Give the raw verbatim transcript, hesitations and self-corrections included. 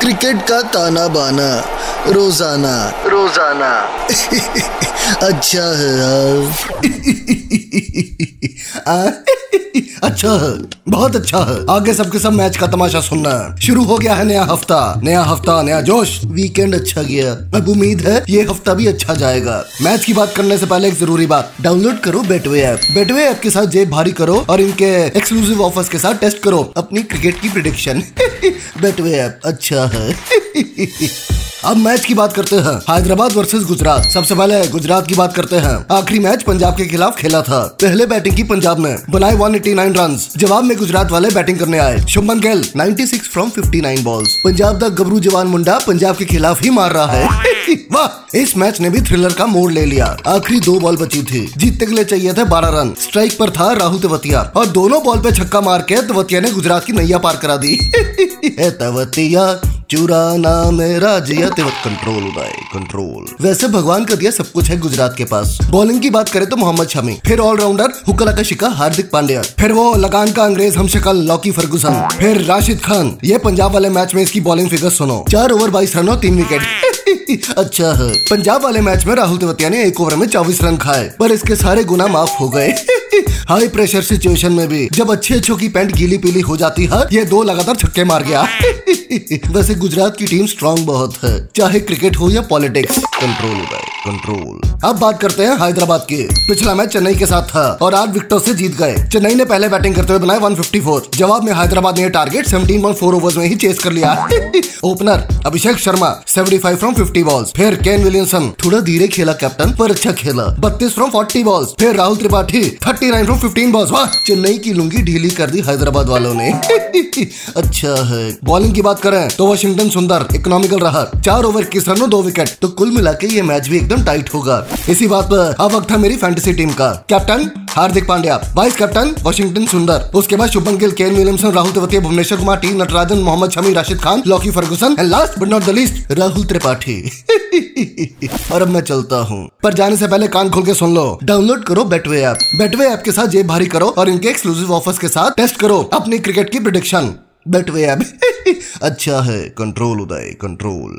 Cricket का ताना बाना रोजाना रोजाना अच्छा है यार अच्छा है, बहुत अच्छा है। आगे सबके सब मैच का तमाशा सुनना। शुरू हो गया है नया हफ्ता, नया हफ्ता नया जोश। वीकेंड अच्छा गया, अब उम्मीद है ये हफ्ता भी अच्छा जाएगा। मैच की बात करने से पहले एक जरूरी बात, डाउनलोड करो बेटवे ऐप। बेटवे ऐप के साथ जेब भारी करो और इनके एक्सक्लूसिव ऑफर्स के साथ टेस्ट करो अपनी क्रिकेट की प्रेडिक्शन। बेटवे ऐप अच्छा है। अब मैच की बात करते हैं, हैदराबाद वर्सेस गुजरात। सबसे पहले गुजरात की बात करते हैं। आखिरी मैच पंजाब के खिलाफ खेला था। पहले बैटिंग की पंजाब ने, बनाए एक सौ नवासी रन। जवाब में गुजरात वाले बैटिंग करने आए। शुभमन गिल छियानवे from fifty nine balls. Punjab दा गबरू जवान मुंडा पंजाब के खिलाफ ही मार रहा है। वाह, इस मैच ने भी थ्रिलर का मोड़ ले लिया। आखिरी दो बॉल बची थी, जीतने के लिए चाहिए थे बारह रन। स्ट्राइक पर था राहुल तेवतिया और दोनों बॉल पे छक्का मार के तेवतिया ने गुजरात की नैया पार करा दी। तेवतिया चुराना मेरा जिया तेवत कंट्रोल उड़ाए कंट्रोल। वैसे भगवान का दिया सब कुछ है गुजरात के पास। बॉलिंग की बात करें तो मोहम्मद शमी, फिर ऑलराउंडर हुक्ला का शिका हार्दिक पांड्या, फिर वो लगान का अंग्रेज हमशक्ल लौकी फर्ग्यूसन, फिर राशिद खान। ये पंजाब वाले मैच में इसकी बॉलिंग फिगर सुनो, चार ओवर बाईस रन और तीन विकेट। अच्छा है। पंजाब वाले मैच में राहुल तेवतिया ने एक ओवर में चौबीस रन खाए, पर इसके सारे गुना माफ हो गए। हाई प्रेशर सिचुएशन में भी जब अच्छे अच्छों की पैंट गीली पीली हो जाती है, ये दो लगातार छक्के मार गया। वैसे गुजरात की टीम स्ट्रॉन्ग बहुत है, चाहे क्रिकेट हो या पॉलिटिक्स। कंट्रोल उड़ाए कंट्रोल। अब बात करते हैं हैदराबाद की। पिछला मैच चेन्नई के साथ था और आठ विकेटों से जीत गए। चेन्नई ने पहले बैटिंग करते हुए बनाए एक सौ चौवन। जवाब में हैदराबाद ने टारगेट सत्रह पॉइंट चार ओवर्स में ही चेस कर लिया। ओपनर अभिषेक शर्मा पचहत्तर फ्रॉम पचास बॉल्स, फिर केन विलियमसन, थोड़ा धीरे खेला कैप्टन पर अच्छा खेला, बत्तीस फ्रॉम चालीस बॉल्स, फिर राहुल त्रिपाठी उनतालीस फ्रॉम पंद्रह बॉल्स। वाह, चेन्नई की लुंगी ढीली कर दी हैदराबाद वालों ने। अच्छा है। बॉलिंग की बात करें तो वाशिंगटन सुंदर इकोनॉमिकल रहा, चार ओवर इक्कीस रन दो विकेट। तो कुल मिला के ये मैच भी एकदम टाइट होगा। इसी बात पर अब वक्त है मेरी फैंटेसी टीम का। Captain Hardik Pandya, vice captain Washington Sundar, उसके बाद Shubman Gill, Kane Williamson, Rahul Tewatia, Bhuvneshwar Kumar, T Natarajan, Mohammed Shami, Rashid Khan, Lockie Ferguson and last but not the least Rahul Tripathi. और अब मैं चलता हूँ, पर जाने से पहले कान खोल के सुन लो। डाउनलोड करो बेटवे ऐप। बेटवे ऐप के साथ जेब भारी करो और इनके एक्सक्लूसिव ऑफर्स के साथ टेस्ट करो अपनी क्रिकेट की प्रेडिक्शन। बेटवे ऐप अच्छा है। Control Uday control.